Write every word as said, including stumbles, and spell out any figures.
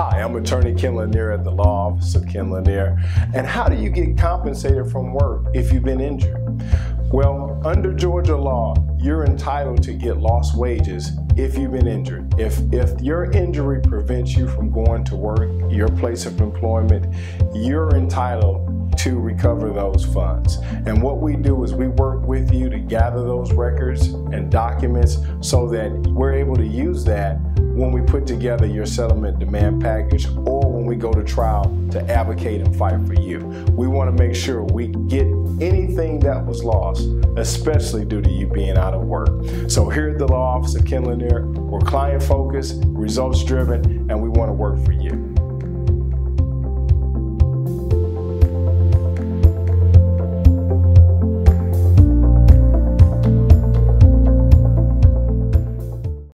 Hi, I'm attorney Ken Lanier at the Law Office of Ken Lanier. And how do you get compensated from work if you've been injured? Well, under Georgia law, you're entitled to get lost wages if you've been injured. If, if your injury prevents you from going to work, your place of employment, you're entitled to recover those funds. And what we do is we work with you to gather those records and documents so that we're able to use that when we put together your settlement demand package or when we go to trial to advocate and fight for you. We want to make sure we get anything that was lost, especially due to you being out of work. So here at the Law Office of Ken Lanier, we're client-focused, results-driven, and we want to work for you.